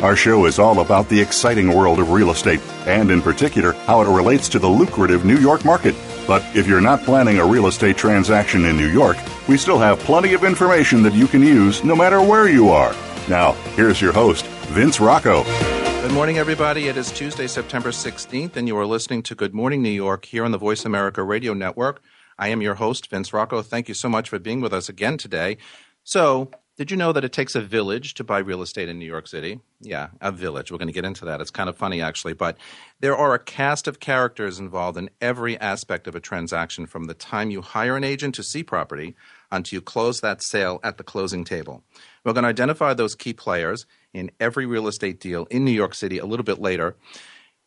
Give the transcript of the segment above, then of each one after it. Our show is all about the exciting world of real estate, and in particular, how it relates to the lucrative New York market. But if you're not planning a real estate transaction in New York, we still have plenty of information that you can use no matter where you are. Now, here's your host, Vince Rocco. Good morning, everybody. It is Tuesday, September 16th, and you are listening to Good Morning New York here on the Voice America Radio Network. I am your host, Vince Rocco. Thank you so much for being with us again today. So, did you know that it takes a village to buy real estate in New York City? Yeah, a village. We're going to get into that. It's kind of funny, actually. But there are a cast of characters involved in every aspect of a transaction, from the time you hire an agent to see property until you close that sale at the closing table. We're going to identify those key players in every real estate deal in New York City a little bit later.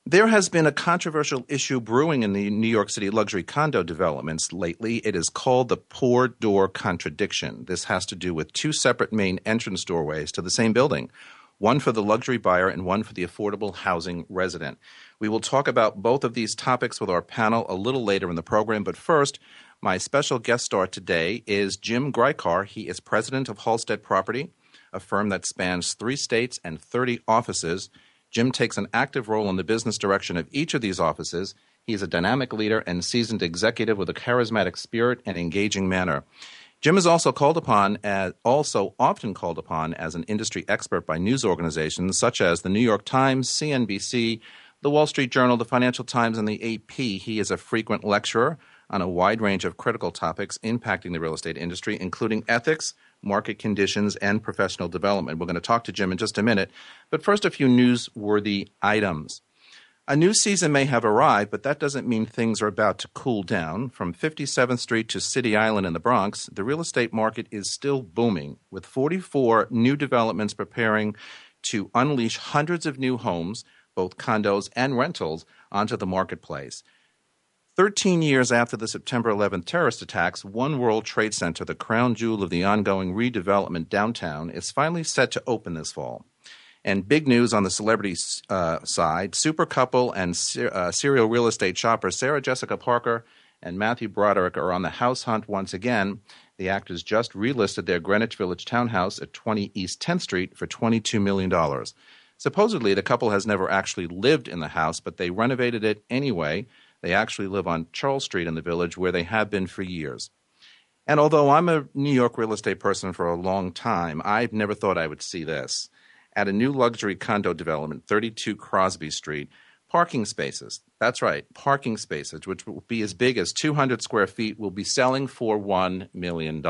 There has been a controversial issue brewing in the New York City luxury condo developments lately. It is called the poor door contradiction. This has to do with two separate main entrance doorways to the same building, one for the luxury buyer and one for the affordable housing resident. We will talk about both of these topics with our panel a little later in the program, but first, my special guest star today is Jim Greikar. He is president of Halstead Property, a firm that spans 3 states and 30 offices. Jim takes an active role in the business direction of each of these offices. He is a dynamic leader and seasoned executive with a charismatic spirit and engaging manner. Jim is also often called upon as an industry expert by news organizations such as the New York Times, CNBC, the Wall Street Journal, the Financial Times, and the AP. He is a frequent lecturer on a wide range of critical topics impacting the real estate industry, including ethics, market conditions, and professional development. We're going to talk to Jim in just a minute, but first a few newsworthy items. A new season may have arrived, but that doesn't mean things are about to cool down. From 57th Street to City Island in the Bronx, the real estate market is still booming, with 44 new developments preparing to unleash hundreds of new homes, both condos and rentals, onto the marketplace. 13 years after the September 11th terrorist attacks, One World Trade Center, the crown jewel of the ongoing redevelopment downtown, is finally set to open this fall. And big news on the celebrity side, super couple and serial real estate shopper Sarah Jessica Parker and Matthew Broderick are on the house hunt once again. The actors just relisted their Greenwich Village townhouse at 20 East 10th Street for $22 million. Supposedly, the couple has never actually lived in the house, but they renovated it anyway. They actually live on Charles Street in the village, where they have been for years. And although I'm a New York real estate person for a long time, I've never thought I would see this. At a new luxury condo development, 32 Crosby Street, parking spaces, that's right, parking spaces, which will be as big as 200 square feet, will be selling for $1 million.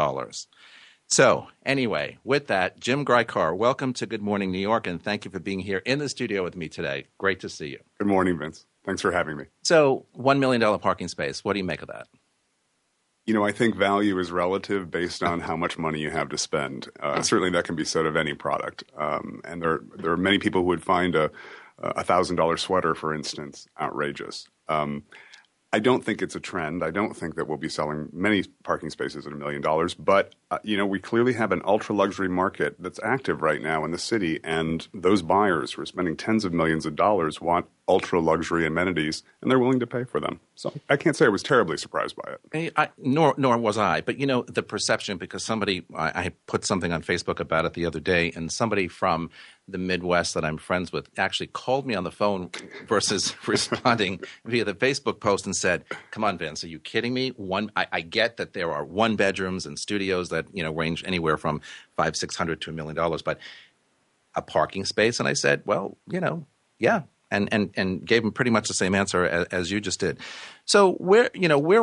So anyway, with that, Jim Greikar, welcome to Good Morning New York, and thank you for being here in the studio with me today. Great to see you. Good morning, Vince. Thanks for having me. So $1 million parking space, what do you make of that? You know, I think value is relative based on how much money you have to spend. Certainly that can be said of any product. And there are many people who would find a $1,000 sweater, for instance, outrageous. I don't think it's a trend. I don't think that we'll be selling many parking spaces at $1 million. But, you know, we clearly have an ultra-luxury market that's active right now in the city. And those buyers who are spending tens of millions of dollars want ultra-luxury amenities, and they're willing to pay for them. So I can't say I was terribly surprised by it. Nor was I. But, you know, the perception, because somebody – I put something on Facebook about it the other day, and somebody from – the Midwest that I'm friends with actually called me on the phone versus responding via the Facebook post and said, "Come on, Vince, are you kidding me? I get that there are one bedrooms and studios that, you know, range anywhere from $500,000 to $1 million, but a parking space." And I said, "Well, you know, yeah, and gave him pretty much the same answer as you just did. So where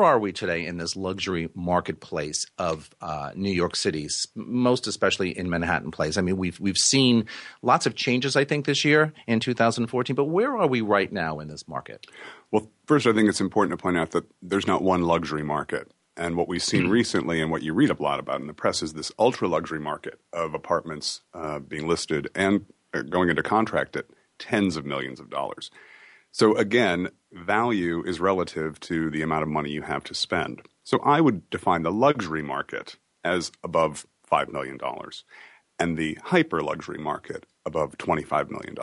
are we today in this luxury marketplace of New York City, most especially in Manhattan Place? I mean, we've seen lots of changes, I think, this year in 2014. But where are we right now in this market? Well, first, I think it's important to point out that there's not one luxury market. And what we've seen recently and what you read a lot about in the press is this ultra-luxury market of apartments being listed and going into contract at tens of millions of dollars. So again, value is relative to the amount of money you have to spend. So I would define the luxury market as above $5 million and the hyper-luxury market above $25 million.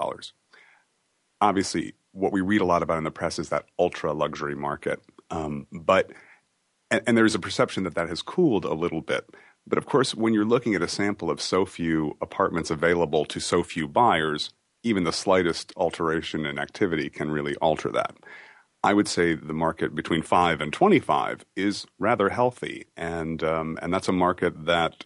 Obviously, what we read a lot about in the press is that ultra-luxury market, And there's a perception that that has cooled a little bit. But of course, when you're looking at a sample of so few apartments available to so few buyers, even the slightest alteration in activity can really alter that. I would say the market between 5 and 25 is rather healthy. And that's a market that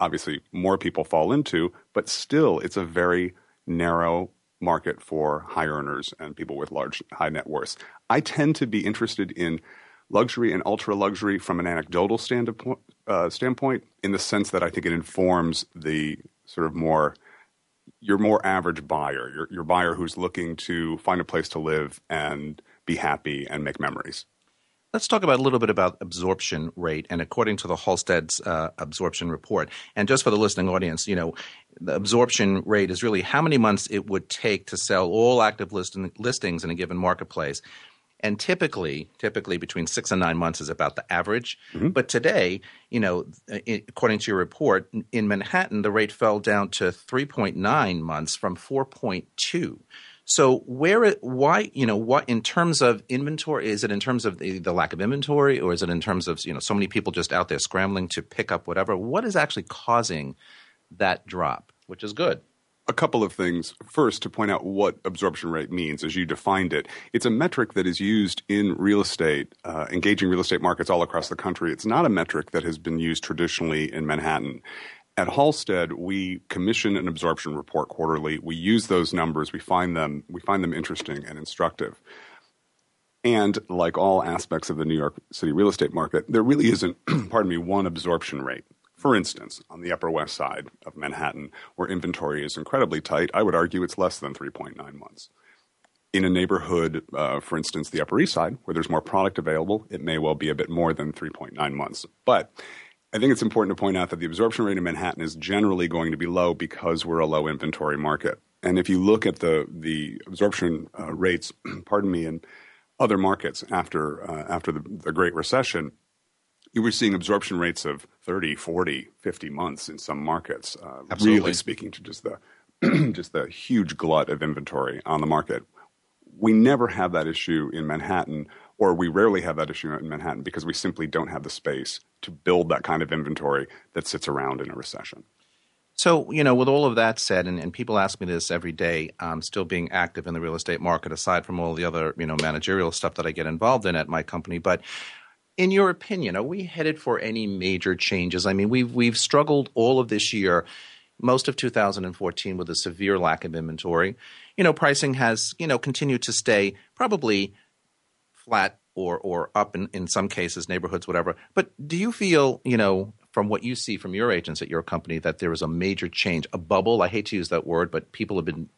obviously more people fall into, but still it's a very narrow market for high earners and people with large high net worths. I tend to be interested in luxury and ultra-luxury from an anecdotal standpoint in the sense that I think it informs the sort of your more average buyer, your buyer who's looking to find a place to live and be happy and make memories. Let's talk about a little bit about absorption rate, and according to the Halstead's absorption report. And just for the listening audience, the absorption rate is really how many months it would take to sell all active listings in a given marketplace. And typically between 6 and 9 months is about the average. Mm-hmm. But today, according to your report, in Manhattan, the rate fell down to 3.9 months from 4.2. So why in terms of inventory, is it in terms of the lack of inventory, or is it in terms of, so many people just out there scrambling to pick up whatever? What is actually causing that drop, which is good? A couple of things. First, to point out what absorption rate means as you defined it. It's a metric that is used in real estate, engaging real estate markets all across the country. It's not a metric that has been used traditionally in Manhattan. At Halstead, we commission an absorption report quarterly. We use those numbers. We find them interesting and instructive. And like all aspects of the New York City real estate market, there really isn't, one absorption rate. For instance, on the Upper West Side of Manhattan, where inventory is incredibly tight, I would argue it's less than 3.9 months. In a neighborhood, for instance, the Upper East Side, where there's more product available, it may well be a bit more than 3.9 months. But I think it's important to point out that the absorption rate in Manhattan is generally going to be low because we're a low inventory market. And if you look at the absorption rates, in other markets after the Great Recession, you were seeing absorption rates of 30, 40, 50 months in some markets, really speaking to just the huge glut of inventory on the market. We never have that issue in Manhattan, or we rarely have that issue in Manhattan because we simply don't have the space to build that kind of inventory that sits around in a recession. So, with all of that said, and people ask me this every day, still being active in the real estate market aside from all the other, managerial stuff that I get involved in at my company, but in your opinion, are we headed for any major changes? I mean, we've struggled all of this year, most of 2014, with a severe lack of inventory. Pricing has, continued to stay probably flat or up in some cases, neighborhoods, whatever. But do you feel, from what you see from your agents at your company, that there is a major change, a bubble? I hate to use that word, but people have been,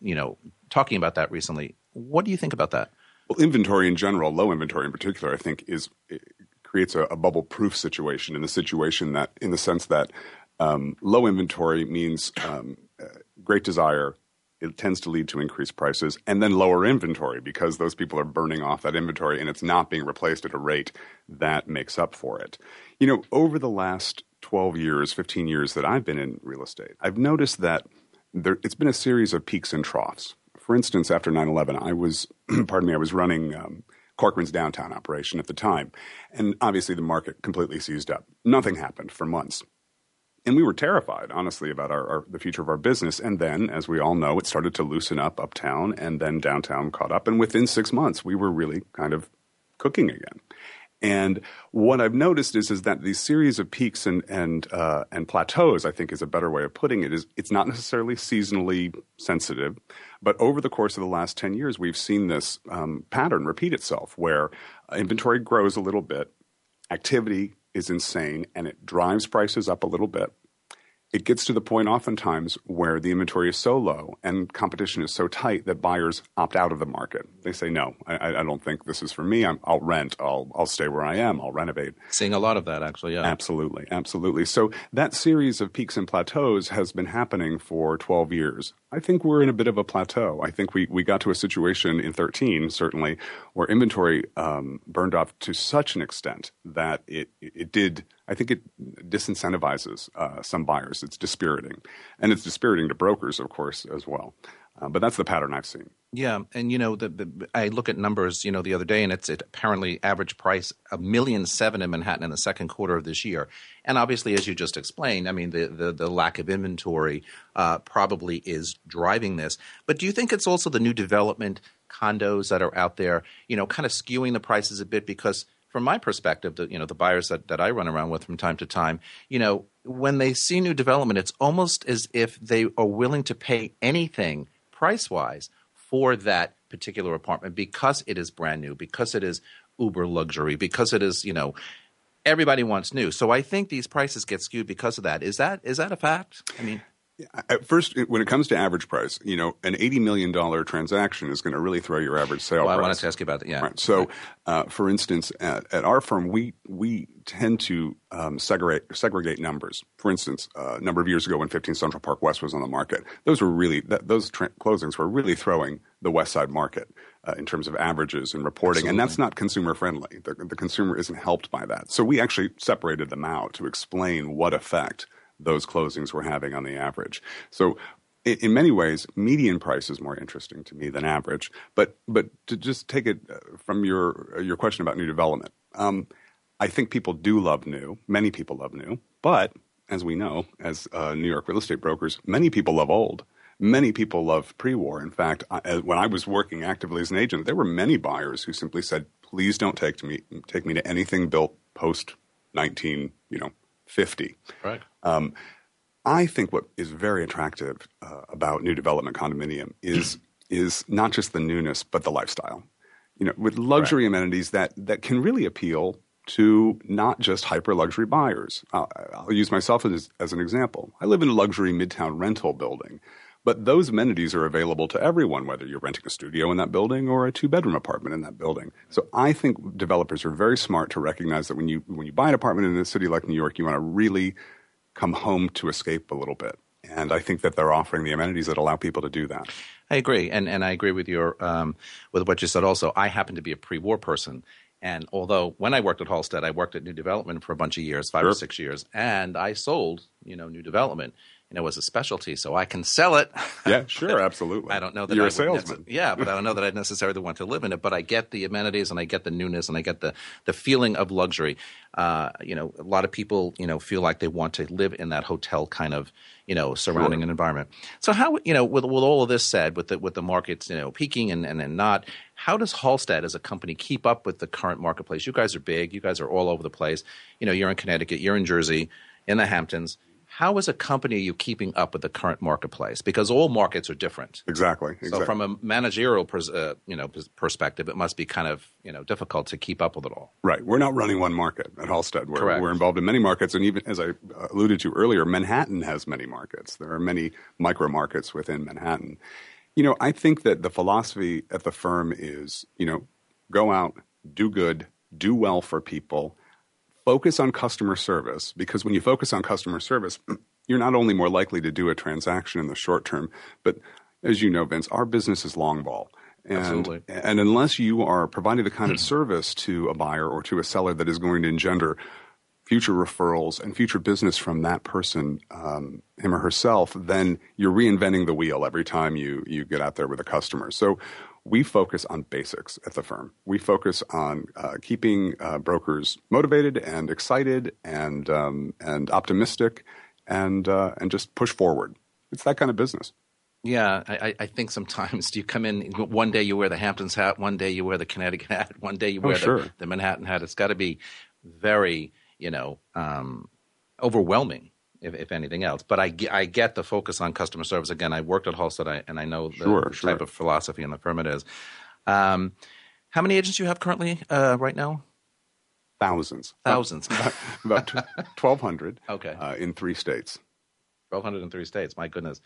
talking about that recently. What do you think about that? Well, inventory in general, low inventory in particular, I think creates a bubble-proof situation in the sense that low inventory means great desire. It tends to lead to increased prices and then lower inventory because those people are burning off that inventory and it's not being replaced at a rate that makes up for it. Over the last 12 years, 15 years that I've been in real estate, I've noticed that it's been a series of peaks and troughs. For instance, after 9/11, I was running Corcoran's downtown operation at the time, and obviously the market completely seized up. Nothing happened for months, and we were terrified, honestly, about the future of our business. And then, as we all know, it started to loosen up uptown, and then downtown caught up. And within 6 months, we were really kind of cooking again. And what I've noticed is that these series of peaks and plateaus, I think, is a better way of putting it. It's not necessarily seasonally sensitive, But over the course of the last 10 years, we've seen this pattern repeat itself where inventory grows a little bit, activity is insane, and it drives prices up a little bit. It gets to the point oftentimes where the inventory is so low and competition is so tight that buyers opt out of the market. They say, no, I don't think this is for me. I'll rent. I'll stay where I am. I'll renovate. Seeing a lot of that, actually, yeah. Absolutely. Absolutely. So that series of peaks and plateaus has been happening for 12 years. I think we're in a bit of a plateau. I think we got to a situation in 13, certainly, where inventory burned off to such an extent that it did – I think it disincentivizes some buyers. It's dispiriting. And it's dispiriting to brokers, of course, as well. But that's the pattern I've seen. Yeah. And, you know, I look at numbers, you know, the other day, and it apparently average price $1.7 million in Manhattan in the second quarter of this year. And obviously, as you just explained, I mean, the lack of inventory probably is driving this. But do you think it's also the new development condos that are out there, you know, kind of skewing the prices a bit? Because from my perspective, you know, the buyers that I run around with from time to time, you know, when they see new development, it's almost as if they are willing to pay anything price-wise for that particular apartment because it is brand new, because it is uber luxury, because it is, you know, everybody wants new. So I think these prices get skewed because of that. Is that a fact? I mean, at first, when it comes to average price, you know, an $80 million transaction is going to really throw your average sale price. I wanted to ask you about that, yeah. Right. So, for instance, at our firm, we tend to segregate numbers. For instance, a number of years ago when 15 Central Park West was on the market, those were really closings were really throwing the West Side market in terms of averages and reporting. Absolutely. And that's not consumer friendly. The consumer isn't helped by that. So we actually separated them out to explain what effect those closings were having on the average. So in many ways, median price is more interesting to me than average. But to just take it from your question about new development, I think people do love new. Many people love new. But as we know, as New York real estate brokers, many people love old. Many people love pre-war. In fact, when I was working actively as an agent, there were many buyers who simply said, please don't take me to anything built post-1950. Right. I think what is very attractive about new development condominium is not just the newness, but the lifestyle. You know, with luxury amenities that can really appeal to not just hyper luxury buyers. I'll use myself as an example. I live in a luxury midtown rental building, but those amenities are available to everyone, whether you're renting a studio in that building or a 2-bedroom apartment in that building. So I think developers are very smart to recognize that when you buy an apartment in a city like New York, you want to really come home to escape a little bit. And I think that they're offering the amenities that allow people to do that. I agree. And I agree with with what you said also. I happen to be a pre-war person. And although when I worked at Halstead, I worked at new development for a bunch of years, five or 6 years. And I sold, you know, new development. And it was a specialty, so I can sell it. Yeah, sure, absolutely. I don't know that you're a salesman. Yeah, but I don't know that I necessarily want to live in it. But I get the amenities, and I get the newness, and I get the feeling of luxury. You know, a lot of people, you know, feel like they want to live in that hotel kind of, you know, surrounding an environment. So how, you know, with all of this said, with the markets, you know, peaking and not, how does Halstead as a company keep up with the current marketplace? You guys are big. You guys are all over the place. You know, you're in Connecticut. You're in Jersey, in the Hamptons. How as a company are you keeping up with the current marketplace? Because all markets are different. Exactly. So from a managerial perspective, it must be kind of, you know, difficult to keep up with it all. Right. We're not running one market at Halstead. We're involved in many markets. And even as I alluded to earlier, Manhattan has many markets. There are many micro markets within Manhattan. You know, I think that the philosophy at the firm is, you know, go out, do good, do well for people. Focus on customer service, because when you focus on customer service, you're not only more likely to do a transaction in the short term, but as you know, Vince, our business is long ball. And, absolutely. And unless you are providing the kind of service to a buyer or to a seller that is going to engender future referrals and future business from that person, him or herself, then you're reinventing the wheel every time you get out there with a customer. So we focus on basics at the firm. We focus on keeping brokers motivated and excited and optimistic and just push forward. It's that kind of business. Yeah, I think sometimes you come in, one day you wear the Hamptons hat, one day you wear the Connecticut hat, one day you wear the Manhattan hat. It's got to be very, you know, overwhelming if anything else. But I get the focus on customer service. Again, I worked at Halstead, and I know the type of philosophy and the permit is. How many agents do you have currently right now? Thousands. About 1,200 in three states. 1,200 in three states. My goodness.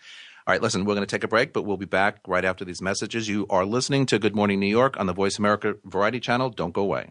All right, listen, we're going to take a break, but we'll be back right after these messages. You are listening to Good Morning New York on the Voice America Variety Channel. Don't go away.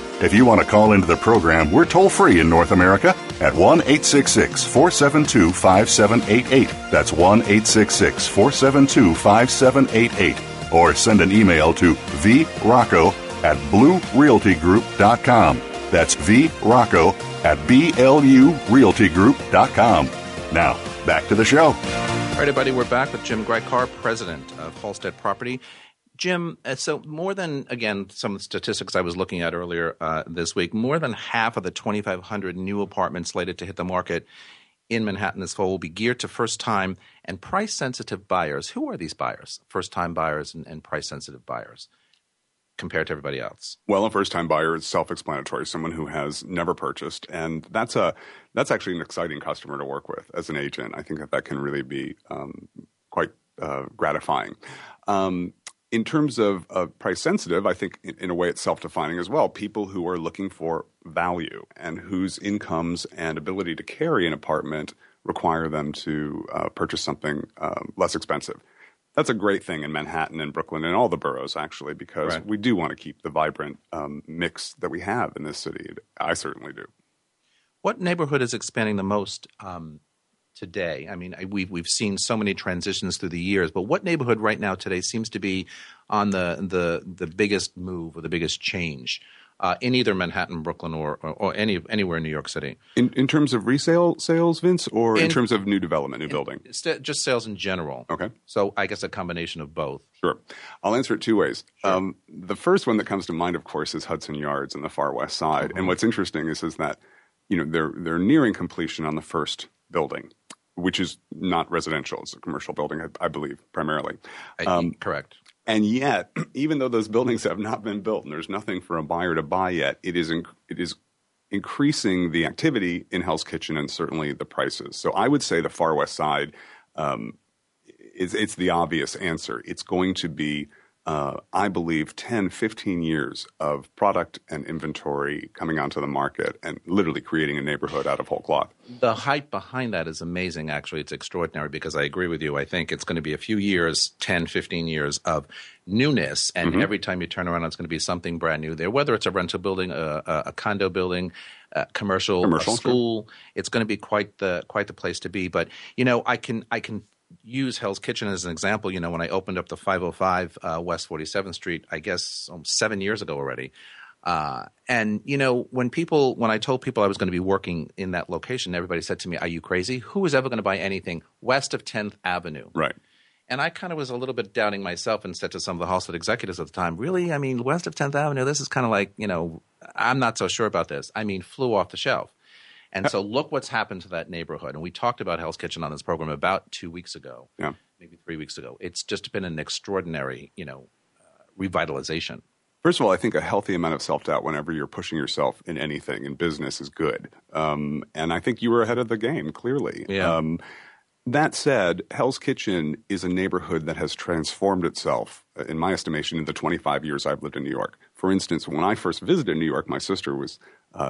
If you want to call into the program, we're toll-free in North America at 1-866-472-5788. That's 1-866-472-5788. Or send an email to vrocco@blurealtygroup.com. That's vrocco@blurealtygroup.com. Now, back to the show. All right, everybody, we're back with Jim Greikar, president of Halstead Property. Jim, so more than, again, some of the statistics I was looking at earlier this week, more than half of the 2,500 new apartments slated to hit the market in Manhattan this fall will be geared to first-time and price-sensitive buyers. Who are these buyers, first-time buyers and price-sensitive buyers, compared to everybody else? Well, a first-time buyer is self-explanatory, someone who has never purchased. And that's actually an exciting customer to work with as an agent. I think that can really be quite gratifying. In terms of price sensitive, I think in a way it's self-defining as well. People who are looking for value and whose incomes and ability to carry an apartment require them to purchase something less expensive. That's a great thing in Manhattan and Brooklyn and all the boroughs, actually, because we do want to keep the vibrant mix that we have in this city. I certainly do. What neighborhood is expanding the most today? I mean, we've seen so many transitions through the years, but what neighborhood right now today seems to be on the biggest move or the biggest change in either Manhattan, Brooklyn, or anywhere in New York City? In terms of resale sales, Vince, or in terms of new development, new building? Just sales in general. Okay. So I guess a combination of both. Sure. I'll answer it two ways. Sure. The first one that comes to mind, of course, is Hudson Yards on the far west side. Mm-hmm. And what's interesting is that, you know, they're nearing completion on the first building, which is not residential. It's a commercial building, I believe, primarily. Correct. And yet, even though those buildings have not been built and there's nothing for a buyer to buy yet, it is increasing the activity in Hell's Kitchen and certainly the prices. So I would say the far west side, it's the obvious answer. It's going to be, I believe, 10, 15 years of product and inventory coming onto the market and literally creating a neighborhood out of whole cloth. The hype behind that is amazing, actually. It's extraordinary because I agree with you. I think it's going to be a few years, 10, 15 years of newness. And every time you turn around, it's going to be something brand new there, whether it's a rental building, a condo building, commercial, a school. Sure. It's going to be quite the place to be. But, you know, I can use Hell's Kitchen as an example. You know, when I opened up the 505 West 47th Street, I guess 7 years ago already. And, you know, when I told people I was going to be working in that location, everybody said to me, "Are you crazy? Who is ever going to buy anything west of 10th Avenue?" Right. And I kind of was a little bit doubting myself and said to some of the Halstead executives at the time, "Really? I mean, west of 10th Avenue, this is kind of like, you know, I'm not so sure about this." I mean, flew off the shelf. And so look what's happened to that neighborhood. And we talked about Hell's Kitchen on this program about 2 weeks ago, maybe 3 weeks ago. It's just been an extraordinary, you know, revitalization. First of all, I think a healthy amount of self-doubt whenever you're pushing yourself in anything in business is good. And I think you were ahead of the game, clearly. Yeah. That said, Hell's Kitchen is a neighborhood that has transformed itself, in my estimation, in the 25 years I've lived in New York. For instance, when I first visited New York, my sister was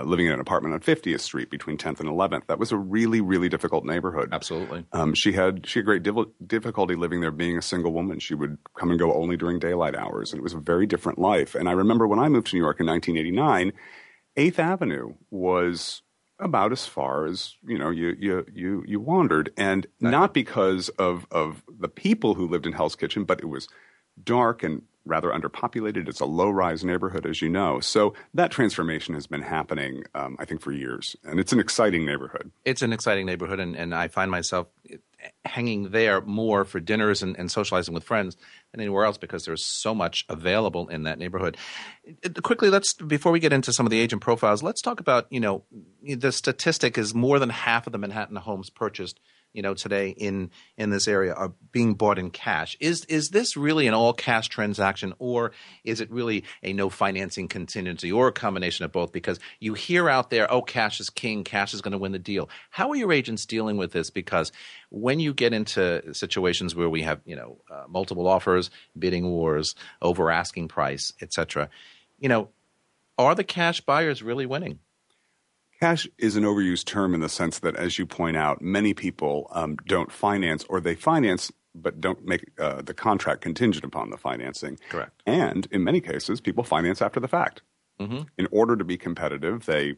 living in an apartment on 50th Street between 10th and 11th. That was a really, really difficult neighborhood. Absolutely. She had great difficulty living there being a single woman. She would come and go only during daylight hours, and it was a very different life. And I remember when I moved to New York in 1989, 8th Avenue was about as far as, you know, you wandered. And not because of the people who lived in Hell's Kitchen, but it was dark and rather underpopulated. It's a low-rise neighborhood, as you know. So that transformation has been happening, I think, for years. And it's an exciting neighborhood. It's an exciting neighborhood, and I find myself hanging there more for dinners and socializing with friends than anywhere else because there's so much available in that neighborhood. Quickly, before we get into some of the agent profiles, let's talk about, you know, the statistic is more than half of the Manhattan homes purchased, you know, today in this area are being bought in cash. Is this really an all-cash transaction, or is it really a no financing contingency, or a combination of both? Because you hear out there, oh, cash is king, cash is going to win the deal. How are your agents dealing with this? Because when you get into situations where we have, you know, multiple offers, bidding wars, over asking price, et cetera, you know, are the cash buyers really winning? Cash is an overused term in the sense that, as you point out, many people don't finance, or they finance but don't make the contract contingent upon the financing. Correct. And in many cases, people finance after the fact. Mm-hmm. In order to be competitive, they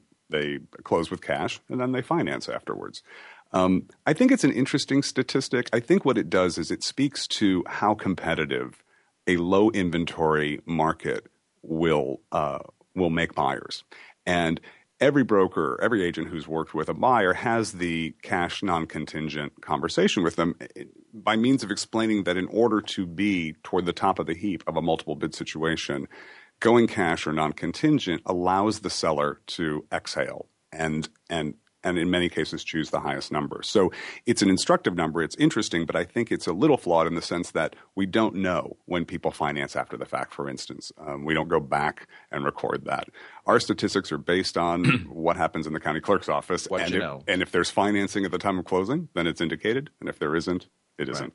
close with cash and then they finance afterwards. I think it's an interesting statistic. I think what it does is it speaks to how competitive a low inventory market will make buyers. And every broker, every agent who's worked with a buyer has the cash non-contingent conversation with them by means of explaining that in order to be toward the top of the heap of a multiple bid situation, going cash or non-contingent allows the seller to exhale and in many cases choose the highest number. So it's an instructive number. It's interesting, but I think it's a little flawed in the sense that we don't know when people finance after the fact, for instance. We don't go back and record that. Our statistics are based on what happens in the county clerk's office. And if there's financing at the time of closing, then it's indicated. And if there isn't, it isn't. Right.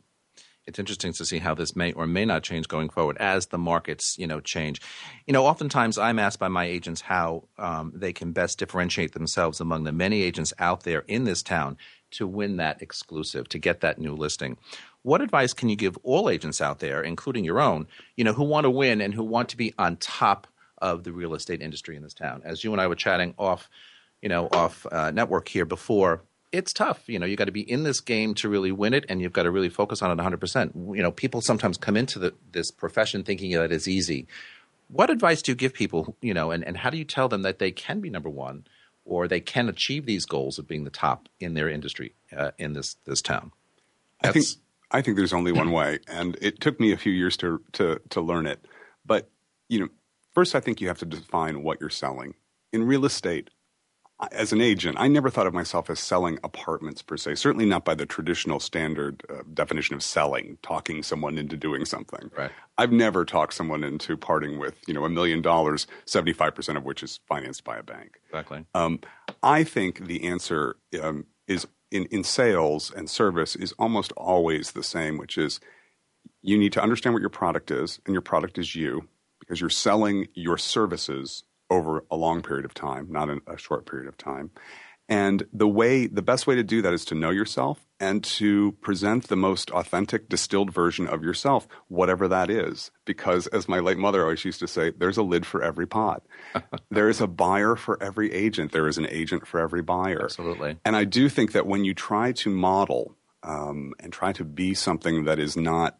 It's interesting to see how this may or may not change going forward as the markets, you know, change. You know, oftentimes I'm asked by my agents how they can best differentiate themselves among the many agents out there in this town to win that exclusive, to get that new listing. What advice can you give all agents out there, including your own, you know, who want to win and who want to be on top of the real estate industry in this town? As you and I were chatting off network here before, it's tough. You know, you got to be in this game to really win it, and you've got to really focus on it 100%. You know, people sometimes come into this profession thinking that it's easy. What advice do you give people, you know, and how do you tell them that they can be number one or they can achieve these goals of being the top in their industry in this town? I think there's only one way, and it took me a few years to learn it. But, you know, first I think you have to define what you're selling. In real estate, as an agent, I never thought of myself as selling apartments per se, certainly not by the traditional standard definition of selling, talking someone into doing something. Right. I've never talked someone into parting with, you know, $1 million, 75% of which is financed by a bank. Exactly. I think the answer is in sales and service is almost always the same, which is you need to understand what your product is, and your product is you, because you're selling your services over a long period of time, not in a short period of time. And the best way to do that is to know yourself and to present the most authentic, distilled version of yourself, whatever that is. Because as my late mother always used to say, there's a lid for every pot. There is a buyer for every agent. There is an agent for every buyer. Absolutely. And I do think that when you try to model and try to be something that is not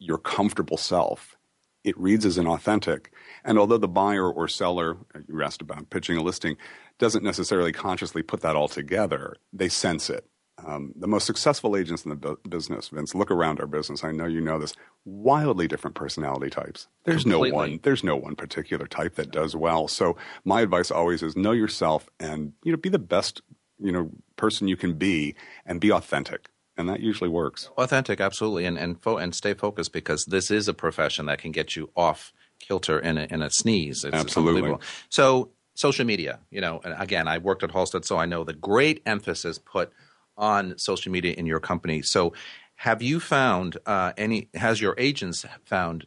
your comfortable self, it reads as inauthentic. And although the buyer or seller, you asked about pitching a listing, doesn't necessarily consciously put that all together, they sense it. The most successful agents in the business, Vince, look around our business. I know you know this. Wildly different personality types. There's no one particular type that does well. So my advice always is know yourself and, you know, be the best, you know, person you can be and be authentic. And that usually works. Authentic, absolutely. And stay focused, because this is a profession that can get you off kilter in a sneeze. It's absolutely. So social media, you know, and again, I worked at Halstead, so I know the great emphasis put on social media in your company. So have you found has your agents found,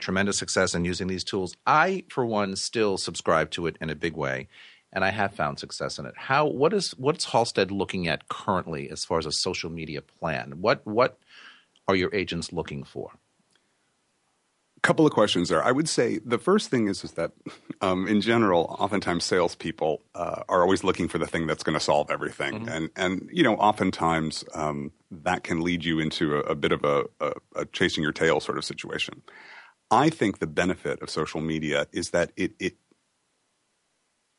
tremendous success in using these tools? I, for one, still subscribe to it in a big way, and I have found success in it. What's Halstead looking at currently as far as a social media plan? What are your agents looking for? A couple of questions there. I would say the first thing is that in general, oftentimes salespeople are always looking for the thing that's going to solve everything. Mm-hmm. And oftentimes that can lead you into a bit of a chasing your tail sort of situation. I think the benefit of social media is that it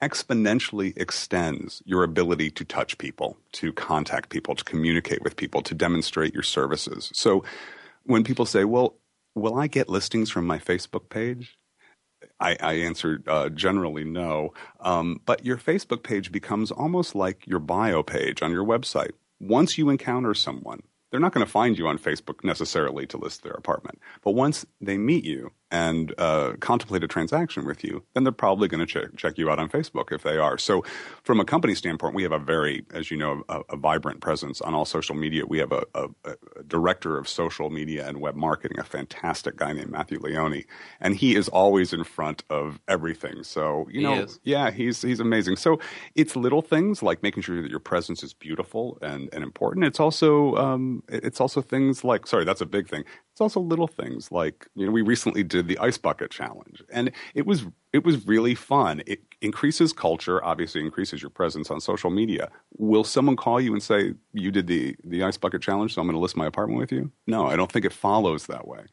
exponentially extends your ability to touch people, to contact people, to communicate with people, to demonstrate your services. So when people say, well, will I get listings from my Facebook page? I answer generally no. But your Facebook page becomes almost like your bio page on your website. Once you encounter someone, they're not going to find you on Facebook necessarily to list their apartment. But once they meet you and contemplate a transaction with you, then they're probably going to check you out on Facebook if they are. So from a company standpoint, we have a vibrant presence on all social media. We have a director of social media and web marketing, a fantastic guy named Matthew Leone, and he is always in front of everything. So, he's amazing. So it's little things like making sure that your presence is beautiful and important. It's also things like – sorry, that's a big thing. It's also little things like we recently did the ice bucket challenge, and it was really fun. It increases culture, obviously increases your presence on social media. Will someone call you and say, you did the ice bucket challenge, so I'm going to list my apartment with you? No, I don't think it follows that way.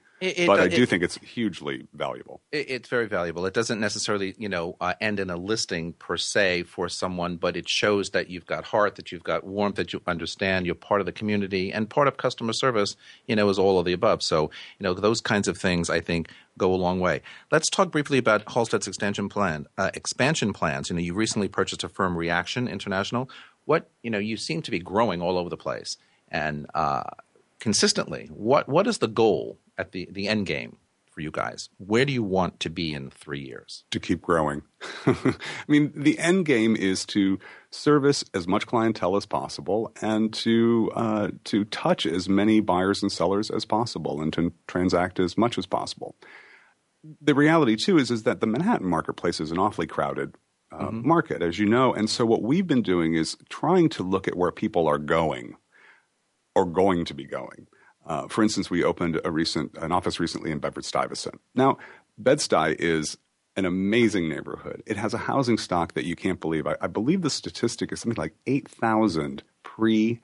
But I do think it's hugely valuable. It's very valuable. It doesn't necessarily, end in a listing per se for someone, but it shows that you've got heart, that you've got warmth, that you understand, you're part of the community, and part of customer service, is all of the above. So, those kinds of things, I think, go a long way. Let's talk briefly about Halstead's expansion plans. You recently purchased a firm, Reaction International. You seem to be growing all over the place and consistently. What is the goal? At the end game for you guys, where do you want to be in 3 years? To keep growing. The end game is to service as much clientele as possible and to touch as many buyers and sellers as possible and to transact as much as possible. The reality, too, is that the Manhattan marketplace is an awfully crowded market, as you know. And so what we've been doing is trying to look at where people are going or going to be going. For instance, we opened an office recently in Bedford-Stuyvesant. Now, Bed-Stuy is an amazing neighborhood. It has a housing stock that you can't believe. I believe the statistic is something like 8,000 pre-1900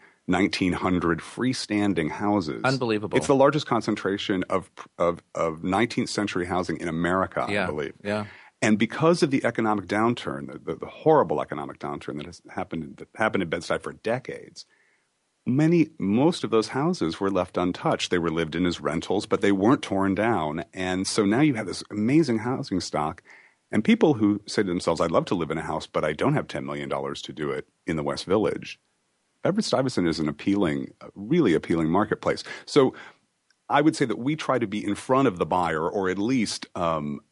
freestanding houses. Unbelievable. It's the largest concentration of 19th century housing in America, I believe. Yeah. And because of the economic downturn, the horrible economic downturn that happened in Bed-Stuy for decades, most of those houses were left untouched. They were lived in as rentals, but they weren't torn down. And so now you have this amazing housing stock. And people who say to themselves, I'd love to live in a house, but I don't have $10 million to do it in the West Village. Bedford-Stuyvesant is an really appealing marketplace. So I would say that we try to be in front of the buyer or at least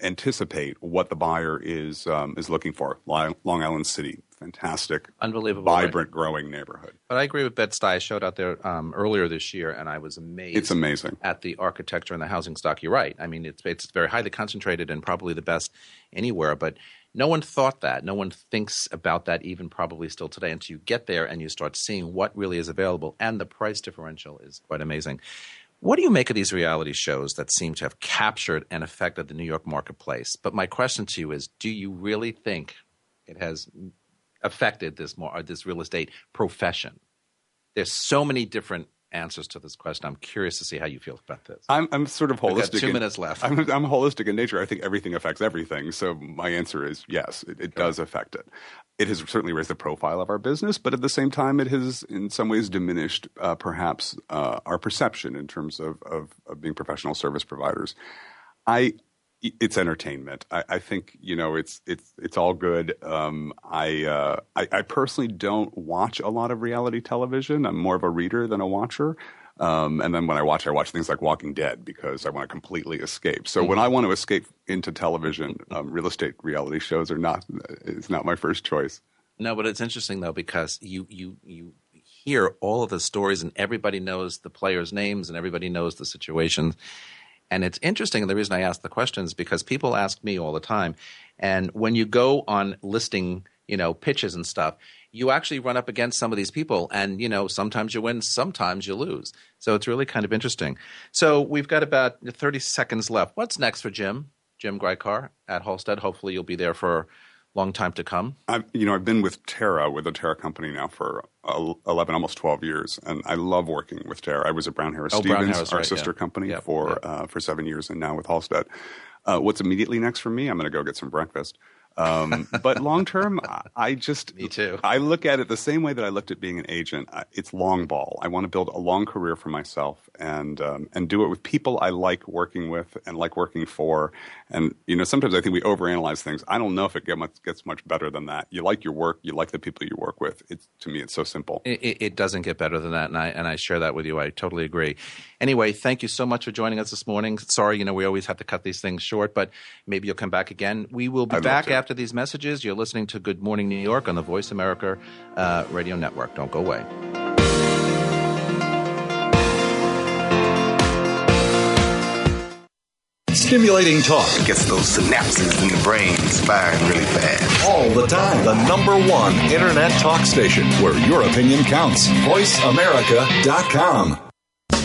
anticipate what the buyer is looking for. Long Island City. Fantastic, unbelievable, vibrant, growing neighborhood. But I agree with Bed-Stuy. I showed out there earlier this year, and I was amazed. It's amazing at the architecture and the housing stock. You're right. It's very highly concentrated and probably the best anywhere. But no one thought that. No one thinks about that even probably still today until you get there and you start seeing what really is available. And the price differential is quite amazing. What do you make of these reality shows that seem to have captured and affected the New York marketplace? But my question to you is, do you really think it has affected this real estate profession? There's so many different answers to this question. I'm curious to see how you feel about this. I'm sort of holistic. We've got 2 minutes left. I'm holistic in nature. I think everything affects everything. So my answer is yes, it does affect it. It has certainly raised the profile of our business, but at the same time, it has in some ways diminished perhaps our perception in terms of being professional service providers. It's entertainment. I think it's all good. I personally don't watch a lot of reality television. I'm more of a reader than a watcher. And then when I watch things like Walking Dead because I want to completely escape. So when I want to escape into television, real estate reality shows are not my first choice. No, but it's interesting though because you hear all of the stories, and everybody knows the players' names and everybody knows the situations. And it's interesting, and the reason I ask the questions, because people ask me all the time. And when you go on listing, you know, pitches and stuff, you actually run up against some of these people, and, you know, sometimes you win, sometimes you lose. So it's really kind of interesting. So we've got about 30 seconds left. What's next for Jim? Jim Greikar at Halstead. Hopefully you'll be there for a long time to come. I've been with Terra, with the Terra company now for 11, almost 12 years, and I love working with Terra. I was at Brown Harris Stevens, our sister company, for 7 years, and now with Halstead. What's immediately next for me? I'm going to go get some breakfast. But long term, me too. I look at it the same way that I looked at being an agent. It's long ball. I want to build a long career for myself and do it with people I like working with and like working for. And, sometimes I think we overanalyze things. I don't know if it gets much better than that. You like your work. You like the people you work with. To me, it's so simple. It doesn't get better than that. And I share that with you. I totally agree. Anyway, thank you so much for joining us this morning. Sorry, we always have to cut these things short, but maybe you'll come back again. We will be back after these messages. You're listening to Good Morning New York on the Voice America Radio Network. Don't go away. Stimulating talk. It gets those synapses in the brain firing really fast. All the time. The number one internet talk station where your opinion counts. VoiceAmerica.com.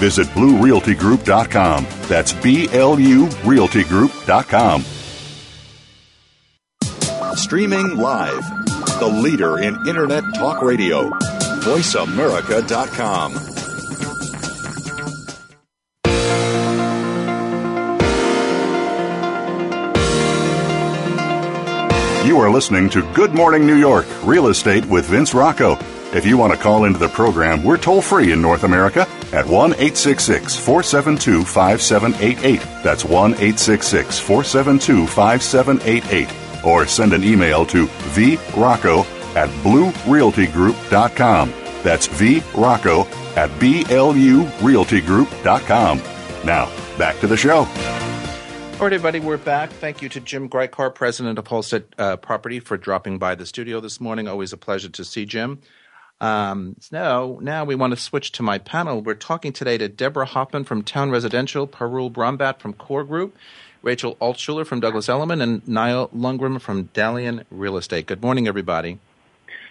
Visit BlueRealtyGroup.com. That's BLU RealtyGroup.com. Streaming live. The leader in Internet Talk Radio. VoiceAmerica.com. You are listening to Good Morning New York, Real Estate with Vince Rocco. If you want to call into the program, we're toll-free in North America at 1-866-472-5788. That's 1-866-472-5788. Or send an email to vrocco at bluerealtygroup.com. That's vrocco at blurealtygroup.com. Now, back to the show. All right, everybody, we're back. Thank you to Jim Greikar, president of Halstead Property, for dropping by the studio this morning. Always a pleasure to see Jim. Now we want to switch to my panel. We're talking today to Deborah Hoffman from Town Residential, Parul Brahmbhatt from Core Group, Rachel Altshuler from Douglas Elliman, and Niall Lundgren from Dalian Real Estate. Good morning, everybody.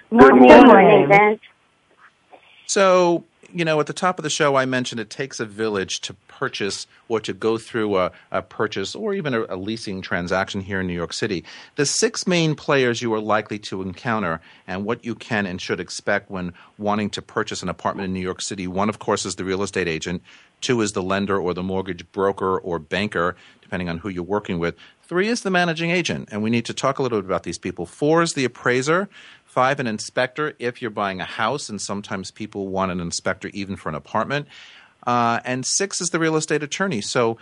Good morning. Vince. So, at the top of the show I mentioned it takes a village to purchase or to go through a purchase or even a leasing transaction here in New York City. The six main players you are likely to encounter and what you can and should expect when wanting to purchase an apartment in New York City. One, of course, is the real estate agent. Two is the lender or the mortgage broker or banker, depending on who you're working with. Three is the managing agent, and we need to talk a little bit about these people. Four is the appraiser. Five, an inspector if you're buying a house, and sometimes people want an inspector even for an apartment. And six is the real estate attorney. So,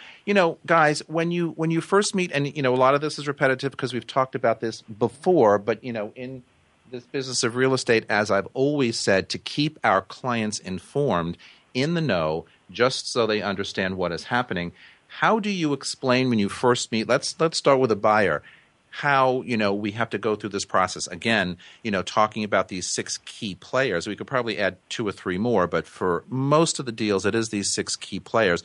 guys, when you first meet – and, a lot of this is repetitive because we've talked about this before, but, in this business of real estate, as I've always said, to keep our clients informed, in the know, just so they understand what is happening. How do you explain when you first meet – let's start with a buyer – how, we have to go through this process. Again, talking about these six key players, we could probably add two or three more, but for most of the deals, it is these six key players.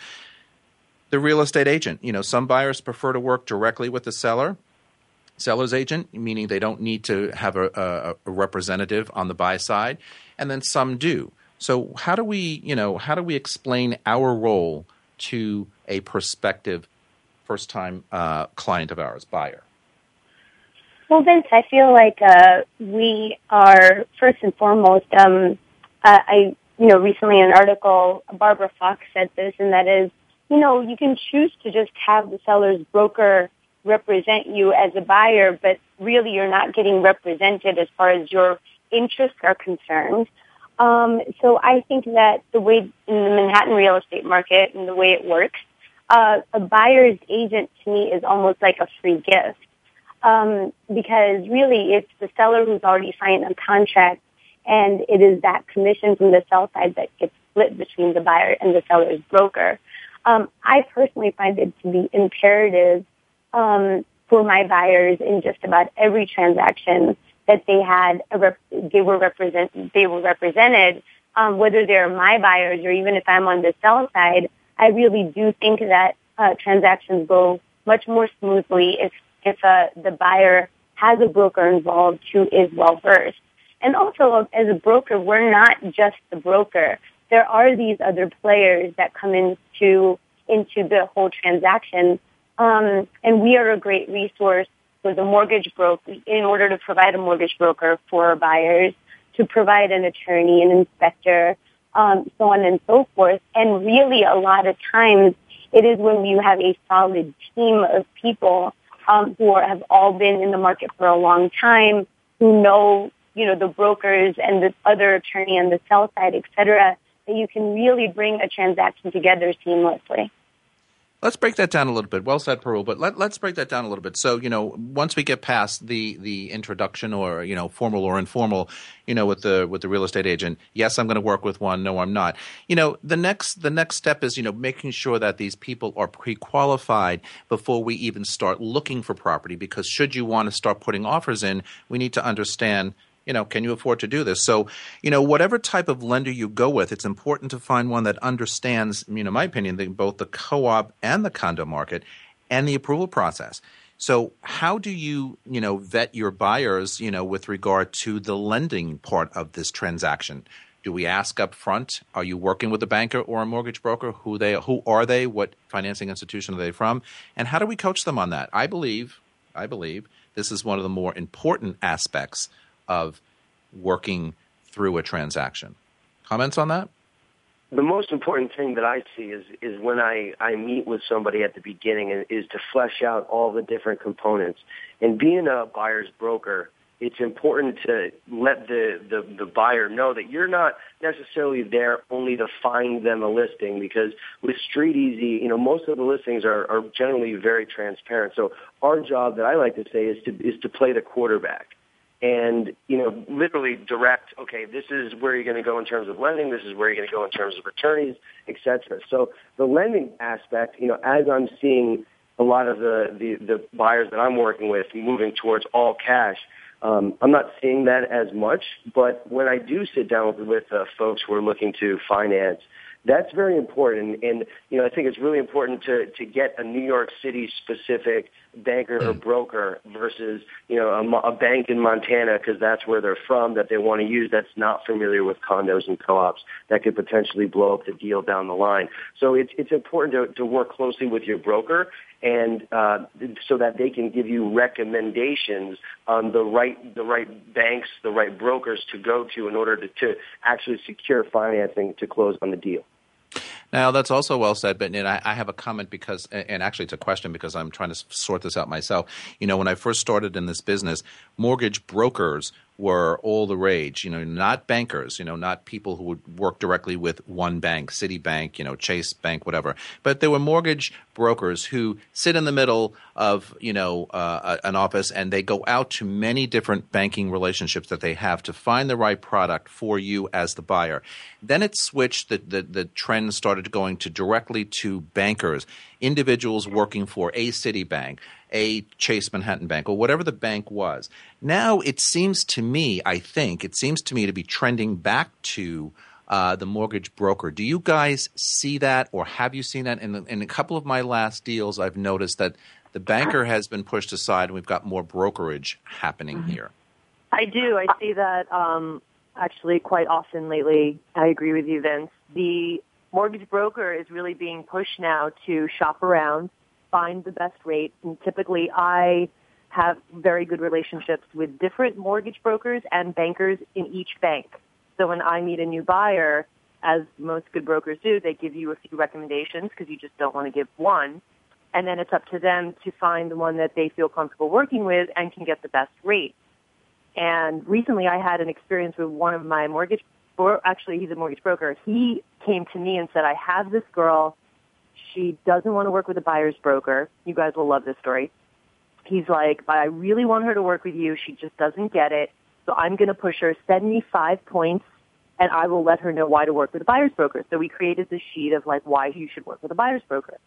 The real estate agent, some buyers prefer to work directly with the seller, seller's agent, meaning they don't need to have a representative on the buy side, and then some do. So how do we explain our role to a prospective first-time client of ours, buyer? Well, Vince, I feel like we are first and foremost. I recently in an article, Barbara Fox said this, and that is, you can choose to just have the seller's broker represent you as a buyer, but really you're not getting represented as far as your interests are concerned. So I think that the way in the Manhattan real estate market and the way it works, a buyer's agent to me is almost like a free gift. Because really it's the seller who's already signed a contract, and it is that commission from the sell side that gets split between the buyer and the seller's broker. I personally find it to be imperative for my buyers in just about every transaction that they had, they were represented, whether they're my buyers or even if I'm on the sell side. I really do think that transactions go much more smoothly if the buyer has a broker involved who is well-versed. And also, as a broker, we're not just the broker. There are these other players that come into the whole transaction, and we are a great resource for the mortgage broker in order to provide a mortgage broker for buyers, to provide an attorney, an inspector, so on and so forth. And really, a lot of times, it is when you have a solid team of people who have all been in the market for a long time, who know, the brokers and the other attorney on the sell side, et cetera, that you can really bring a transaction together seamlessly. Let's break that down a little bit. Well said, Parul, but let's break that down a little bit. So, once we get past the introduction or, formal or informal, with the real estate agent, yes, I'm going to work with one. No, I'm not. The next step is, making sure that these people are pre-qualified before we even start looking for property, because should you want to start putting offers in, we need to understand, can you afford to do this? So, whatever type of lender you go with, it's important to find one that understands, in my opinion, both the co-op and the condo market and the approval process. So how do you, vet your buyers, with regard to the lending part of this transaction? Do we ask up front, are you working with a banker or a mortgage broker? Who are they? What financing institution are they from? And how do we coach them on that? I believe this is one of the more important aspects of working through a transaction. Comments on that? The most important thing that I see is when I meet with somebody at the beginning is to flesh out all the different components. And being a buyer's broker, it's important to let the buyer know that you're not necessarily there only to find them a listing, because with StreetEasy, most of the listings are generally very transparent. So our job that I like to say is to play the quarterback. And, literally direct, okay, this is where you're going to go in terms of lending. This is where you're going to go in terms of attorneys, et cetera. So the lending aspect, as I'm seeing a lot of the buyers that I'm working with moving towards all cash, I'm not seeing that as much. But when I do sit down with folks who are looking to finance, that's very important. And, I think it's really important to get a New York City specific banker or broker versus, a bank in Montana, because that's where they're from, that they want to use, that's not familiar with condos and co-ops. That could potentially blow up the deal down the line. So it's important to work closely with your broker, and so that they can give you recommendations on the right banks, the right brokers to go to in order to actually secure financing to close on the deal. Now, that's also well said, but I have a comment because – and actually it's a question because I'm trying to sort this out myself. When I first started in this business, mortgage brokers were all the rage, not bankers, not people who would work directly with one bank, Citibank, Chase Bank, whatever. But there were mortgage brokers who sit in the middle of, an office, and they go out to many different banking relationships that they have to find the right product for you as the buyer. Then it switched, the trend started going to directly to bankers, individuals working for a Citibank, a Chase Manhattan Bank, or whatever the bank was. Now it seems to me to be trending back to the mortgage broker. Do you guys see that, or have you seen that? In a couple of my last deals, I've noticed that the banker has been pushed aside, and we've got more brokerage happening here. I do. I see that actually quite often lately. I agree with you, Vince. The mortgage broker is really being pushed now to shop around, find the best rate, and typically I have very good relationships with different mortgage brokers and bankers in each bank. So when I meet a new buyer, as most good brokers do, they give you a few recommendations because you just don't want to give one, and then it's up to them to find the one that they feel comfortable working with and can get the best rate. And recently I had an experience with one of my mortgage actually he's a mortgage broker, he came to me and said, I have this girl. She doesn't want to work with a buyer's broker. You guys will love this story. He's like, but I really want her to work with you. She just doesn't get it. So I'm going to push her 75 points, and I will let her know why to work with a buyer's broker. So we created this sheet of, like, why you should work with a buyer's broker,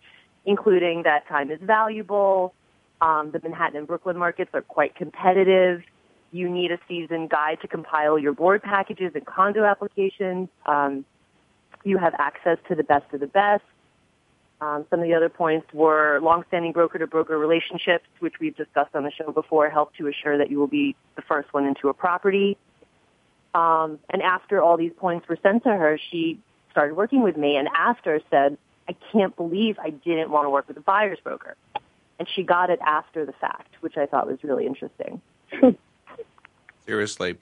including that time is valuable. The Manhattan and Brooklyn markets are quite competitive. You need a seasoned guide to compile your board packages and condo applications. You have access to the best of the best. Some of the other points were longstanding broker-to-broker relationships, which we've discussed on the show before, help to assure that you will be the first one into a property. And after all these points were sent to her, she started working with me, and after said, I can't believe I didn't want to work with a buyer's broker. And she got it after the fact, which I thought was really interesting. Seriously.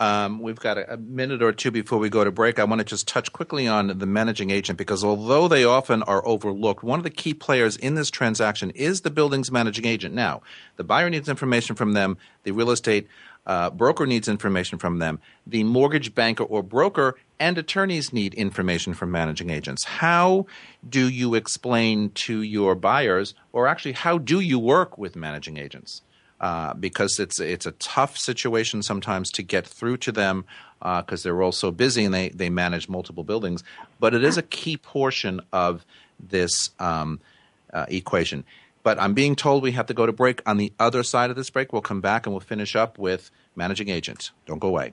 We've got a minute or two before we go to break. I want to just touch quickly on the managing agent, because although they often are overlooked, one of the key players in this transaction is the building's managing agent. Now, the buyer needs information from them. The real estate broker needs information from them. The mortgage banker or broker and attorneys need information from managing agents. How do you explain to your buyers, or actually how do you work with managing agents? Because it's a tough situation sometimes to get through to them because they're all so busy and they manage multiple buildings. But it is a key portion of this equation. But I'm being told we have to go to break. On the other side of this break, we'll come back and we'll finish up with managing agent. Don't go away.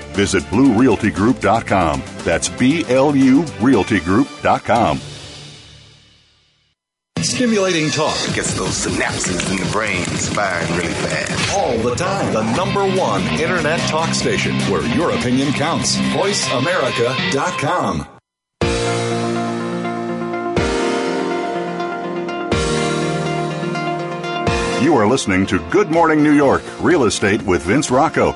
Visit BlueRealtyGroup.com. That's BLU RealtyGroup.com. Stimulating talk gets those synapses in the brain firing really fast. All the time. The number one Internet talk station where your opinion counts. VoiceAmerica.com. You are listening to Good Morning New York, Real Estate with Vince Rocco.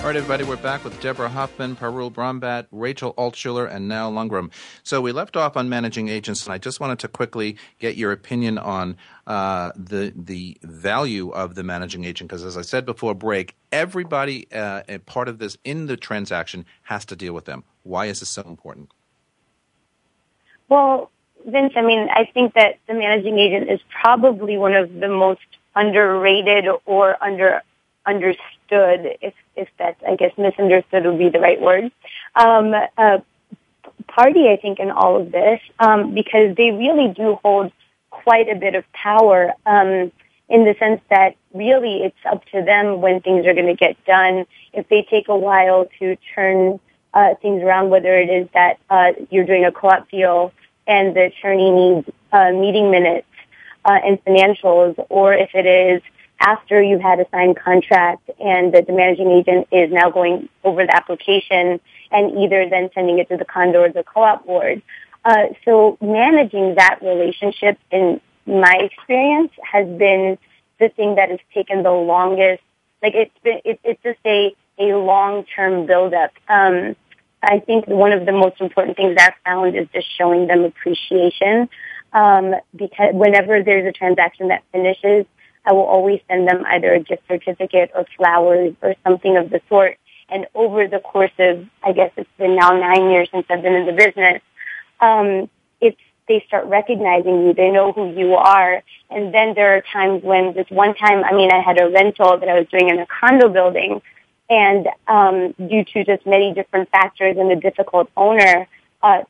All right, everybody, we're back with Deborah Hoffman, Parul Brahmbhatt, Rachel Altshuler, and Niall Lundgren. So we left off on managing agents, and I just wanted to quickly get your opinion on the value of the managing agent, because as I said before break, everybody a part of this in the transaction has to deal with them. Why is this so important? Well, Vince, I mean, I think that the managing agent is probably one of the most underrated or understood, if that's, I guess, misunderstood would be the right word, party, I think, in all of this, because they really do hold quite a bit of power in the sense that really it's up to them when things are going to get done. If they take a while to turn things around, whether it is that you're doing a co-op deal and the attorney needs meeting minutes and financials, or if it is after you've had a signed contract and that the managing agent is now going over the application and either then sending it to the condo or the co-op board. So managing that relationship, in my experience, has been the thing that has taken the longest. Like, it's just a long-term buildup. I think one of the most important things I've found is just showing them appreciation, because whenever there's a transaction that finishes, I will always send them either a gift certificate or flowers or something of the sort. And over the course of, I guess it's been now 9 years since I've been in the business, it's they start recognizing you. They know who you are. And then there are times when this one time, I had a rental that I was doing in a condo building. And due to just many different factors and a difficult owner,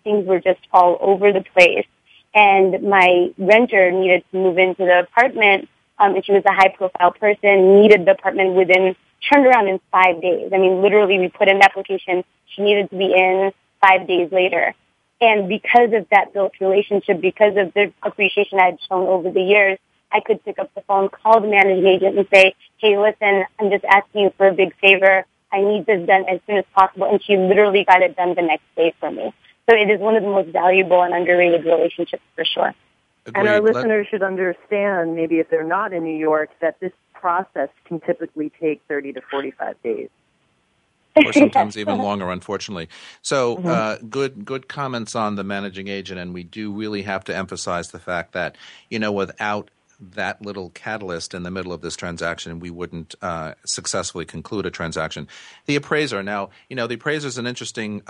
things were just all over the place. And my renter needed to move into the apartment. And she was a high-profile person, needed the apartment within, turned around in 5 days. Literally, we put in an application. She needed to be in 5 days later. And because of that built relationship, because of the appreciation I had shown over the years, I could pick up the phone, call the managing agent and say, hey, listen, I'm just asking you for a big favor. I need this done as soon as possible. And she literally got it done the next day for me. So it is one of the most valuable and underrated relationships for sure. Agreed. And our listeners should understand, maybe if they're not in New York, that this process can typically take 30 to 45 days. Or sometimes even longer, unfortunately. So good comments on the managing agent, and we do really have to emphasize the fact that, without that little catalyst in the middle of this transaction, we wouldn't successfully conclude a transaction. The appraiser. Now, the appraiser is an interesting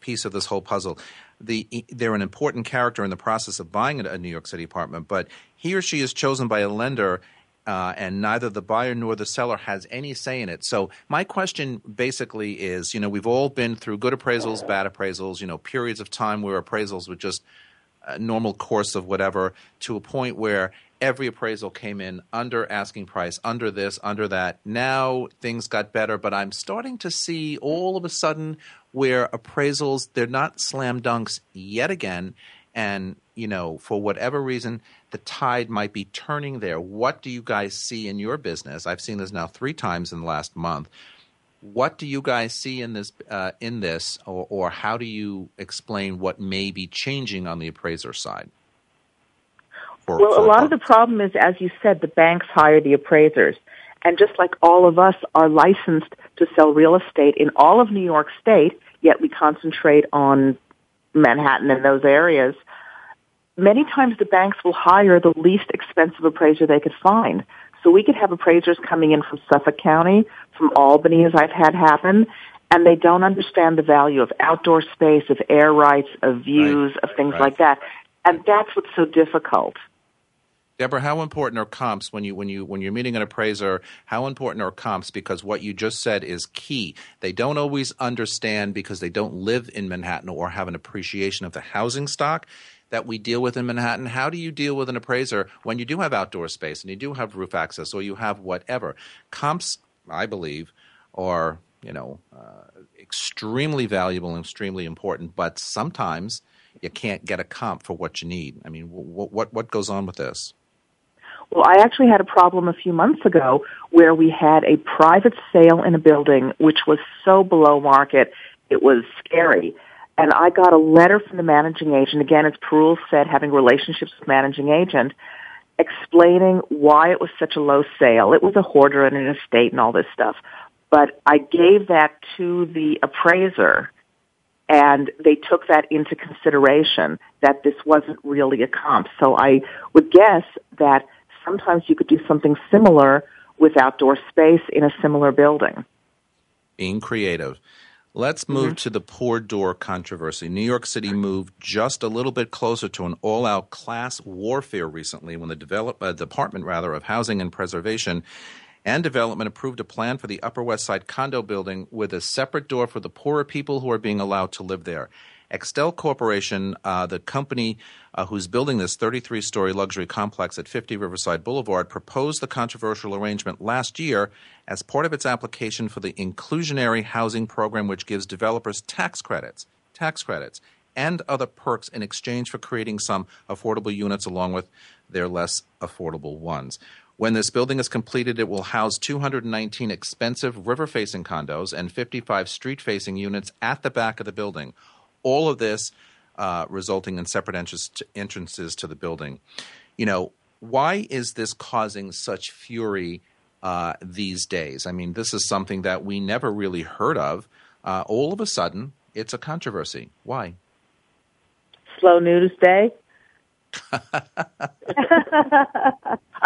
piece of this whole puzzle. They're an important character in the process of buying a New York City apartment, but he or she is chosen by a lender. And neither the buyer nor the seller has any say in it. So my question basically is, we've all been through good appraisals, bad appraisals, periods of time where appraisals were just a normal course of whatever, to a point where every appraisal came in under asking price, under this, under that. Now things got better, but I'm starting to see all of a sudden where appraisals, they're not slam dunks yet again. And, for whatever reason, the tide might be turning there. What do you guys see in your business? I've seen this now 3 times in the last month. What do you guys see in this, or how do you explain what may be changing on the appraiser side? Well, a lot of the problem is, as you said, the banks hire the appraisers. And just like all of us are licensed to sell real estate in all of New York State, yet we concentrate on Manhattan and those areas, many times the banks will hire the least expensive appraiser they could find. So we could have appraisers coming in from Suffolk County, from Albany, as I've had happen, and they don't understand the value of outdoor space, of air rights, of views, of things like that. And that's what's so difficult. Deborah, how important are comps when you're meeting an appraiser? How important are comps? Because what you just said is key. They don't always understand because they don't live in Manhattan or have an appreciation of the housing stock that we deal with in Manhattan. How do you deal with an appraiser when you do have outdoor space and you do have roof access or you have whatever? Comps, I believe, are extremely valuable and extremely important, but sometimes you can't get a comp for what you need. What goes on with this? Well, I actually had a problem a few months ago where we had a private sale in a building which was so below market, it was scary. And I got a letter from the managing agent, again, as Parul said, having relationships with managing agent, explaining why it was such a low sale. It was a hoarder and an estate and all this stuff. But I gave that to the appraiser, and they took that into consideration, that this wasn't really a comp. So I would guess that sometimes you could do something similar with outdoor space in a similar building. Being creative. Let's move to the Poor Door controversy. New York City moved just a little bit closer to an all-out class warfare recently when the Department of Housing and Preservation and Development approved a plan for the Upper West Side condo building with a separate door for the poorer people who are being allowed to live there. Extel Corporation, the company who's building this 33-story luxury complex at 50 Riverside Boulevard, proposed the controversial arrangement last year as part of its application for the inclusionary housing program, which gives developers tax credits, and other perks in exchange for creating some affordable units along with their less affordable ones. When this building is completed, it will house 219 expensive river-facing condos and 55 street-facing units at the back of the building. All of this resulting in separate entrances to the building. Why is this causing such fury these days? This is something that we never really heard of. All of a sudden, it's a controversy. Why? Slow news day. I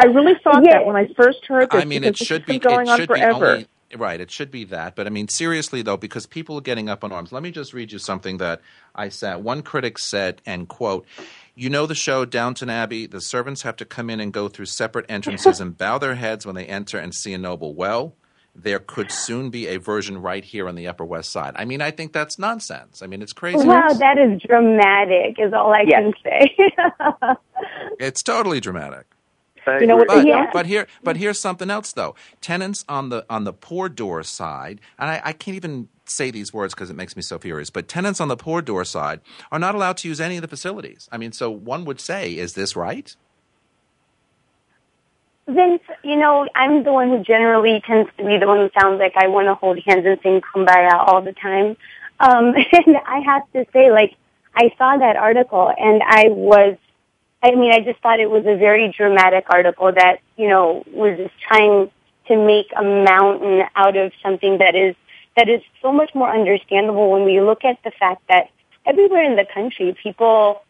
really thought that when I first heard this. It should be going on forever. Only Right. It should be that. But I mean, seriously, though, because people are getting up in arms. Let me just read you something that I said. One critic said, and quote, "You know the show Downton Abbey, the servants have to come in and go through separate entrances and bow their heads when they enter and see a noble. Well, there could soon be a version right here on the Upper West Side." I mean, I think that's nonsense. I mean, it's crazy. Wow, that is dramatic is all I can say. It's totally dramatic. You know what, but here's something else, though. Tenants on the poor door side, and I can't even say these words because it makes me so furious, but tenants on the poor door side are not allowed to use any of the facilities. I mean, so one would say, is this right? Vince, you know, I'm the one who generally tends to be the one who sounds like I want to hold hands and sing Kumbaya all the time. And I have to say, like, I saw that article and I just thought it was a very dramatic article that, you know, was just trying to make a mountain out of something that is so much more understandable when we look at the fact that everywhere in the country, people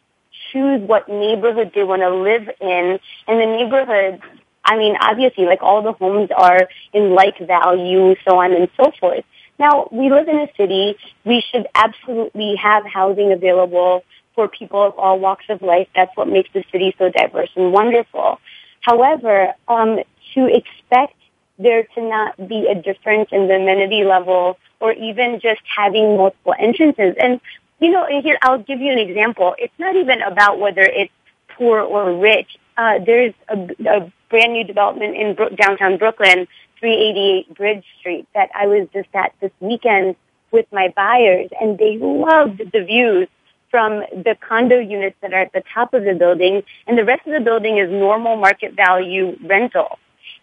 choose what neighborhood they want to live in. And the neighborhood, I mean, obviously, like, all the homes are in like value, so on and so forth. Now, we live in a city. We should absolutely have housing available for people of all walks of life. That's what makes the city so diverse and wonderful. However, to expect there to not be a difference in the amenity level or even just having multiple entrances. And, you know, and here, I'll give you an example. It's not even about whether it's poor or rich. There's a brand new development in downtown Brooklyn, 388 Bridge Street, that I was just at this weekend with my buyers, and they loved the views from the condo units that are at the top of the building, and the rest of the building is normal market value rental.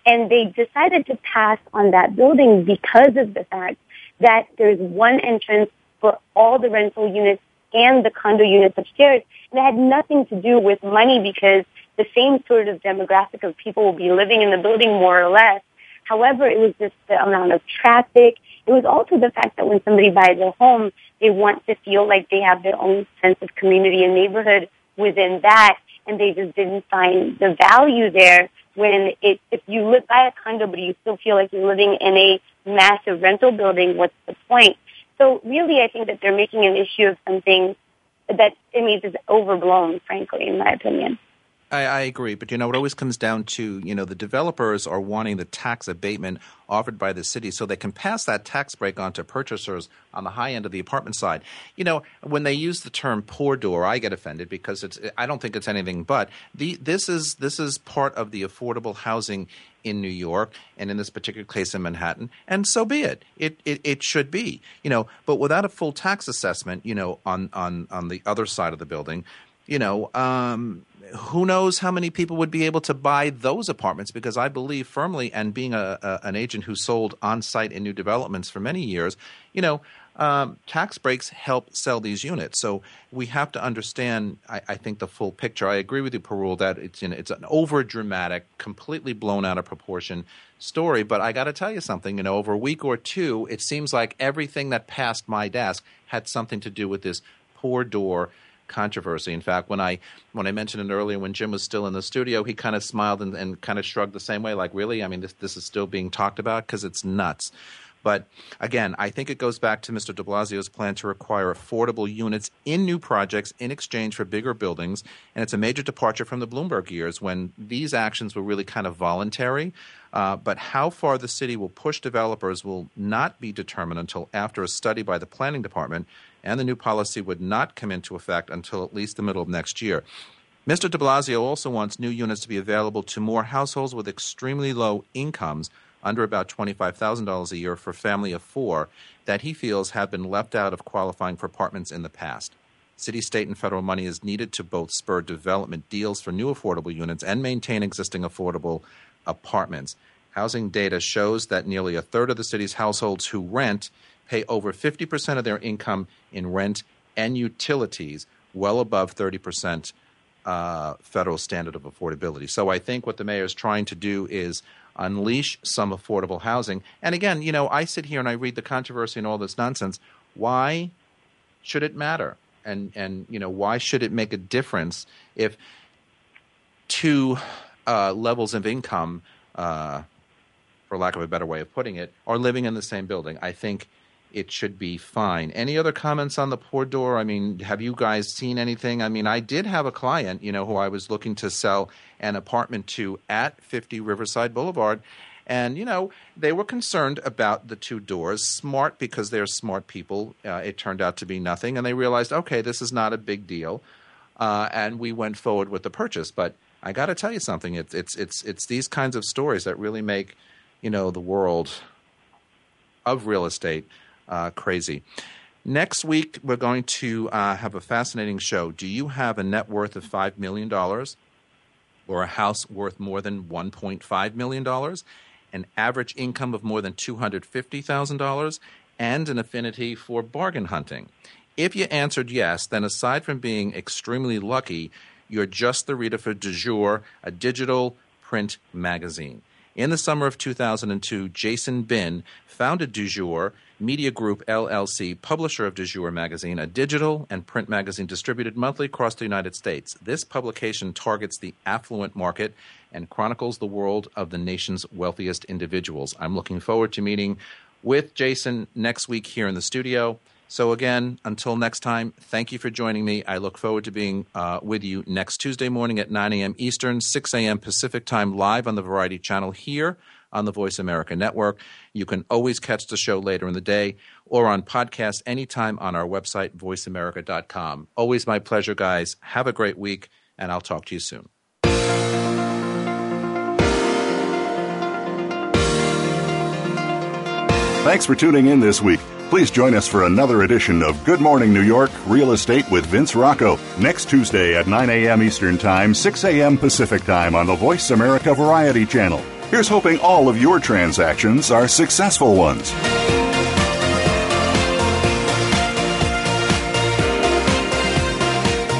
And they decided to pass on that building because of the fact that there's one entrance for all the rental units and the condo units upstairs. And it had nothing to do with money because the same sort of demographic of people will be living in the building more or less. However, it was just the amount of traffic. It was also the fact that when somebody buys a home, they want to feel like they have their own sense of community and neighborhood within that, and they just didn't find the value there. When if you live by a condo but you still feel like you're living in a massive rental building, what's the point? So really, I think that they're making an issue of something that, I mean, is overblown, frankly, in my opinion. I agree. But, you know, it always comes down to, you know, the developers are wanting the tax abatement offered by the city so they can pass that tax break on to purchasers on the high end of the apartment side. You know, when they use the term poor door, I get offended because I don't think it's anything but. This is part of the affordable housing in New York and in this particular case in Manhattan, and so be it. It should be, you know, but without a full tax assessment, you know, on the other side of the building, you know, who knows how many people would be able to buy those apartments, because I believe firmly, and being an agent who sold on-site in new developments for many years, you know, tax breaks help sell these units. So we have to understand, I think, the full picture. I agree with you, Parul, that it's an over-dramatic, completely blown out of proportion story. But I got to tell you something, you know, over a week or two, it seems like everything that passed my desk had something to do with this poor door controversy. In fact, when I mentioned it earlier, when Jim was still in the studio, he kind of smiled and kind of shrugged the same way, like, really? I mean, this is still being talked about? Because it's nuts. But again, I think it goes back to Mr. de Blasio's plan to require affordable units in new projects in exchange for bigger buildings, and it's a major departure from the Bloomberg years when these actions were really kind of voluntary. But how far the city will push developers will not be determined until after a study by the planning department, and the new policy would not come into effect until at least the middle of next year. Mr. de Blasio also wants new units to be available to more households with extremely low incomes, under about $25,000 a year for a family of four, that he feels have been left out of qualifying for apartments in the past. City, state, and federal money is needed to both spur development deals for new affordable units and maintain existing affordable apartments. Housing data shows that nearly a third of the city's households who rent pay over 50% of their income in rent and utilities, well above 30% federal standard of affordability. So I think what the mayor is trying to do is unleash some affordable housing. And again, you know, I sit here and I read the controversy and all this nonsense. Why should it matter? And you know, why should it make a difference if two levels of income for lack of a better way of putting it, are living in the same building. I think it should be fine. Any other comments on the poor door? I mean, have you guys seen anything? I mean, I did have a client, you know, who I was looking to sell an apartment to at 50 Riverside Boulevard. And, you know, they were concerned about the two doors. Smart, because they're smart people. It turned out to be nothing. And they realized, okay, this is not a big deal. And we went forward with the purchase. But I got to tell you something. It's these kinds of stories that really make, you know, the world of real estate crazy. Next week, we're going to have a fascinating show. Do you have a net worth of $5 million or a house worth more than $1.5 million, an average income of more than $250,000, and an affinity for bargain hunting? If you answered yes, then aside from being extremely lucky, you're just the reader for DuJour, a digital print magazine. In the summer of 2002, Jason Bin founded DuJour Media Group, LLC, publisher of DuJour magazine, a digital and print magazine distributed monthly across the United States. This publication targets the affluent market and chronicles the world of the nation's wealthiest individuals. I'm looking forward to meeting with Jason next week here in the studio. So again, until next time, thank you for joining me. I look forward to being with you next Tuesday morning at 9 a.m. Eastern, 6 a.m. Pacific time, live on the Variety Channel here on the Voice America Network. You can always catch the show later in the day or on podcast anytime on our website, voiceamerica.com. Always my pleasure, guys. Have a great week, and I'll talk to you soon. Thanks for tuning in this week. Please join us for another edition of Good Morning New York Real Estate with Vince Rocco next Tuesday at 9 a.m. Eastern Time, 6 a.m. Pacific Time on the Voice America Variety Channel. Here's hoping all of your transactions are successful ones.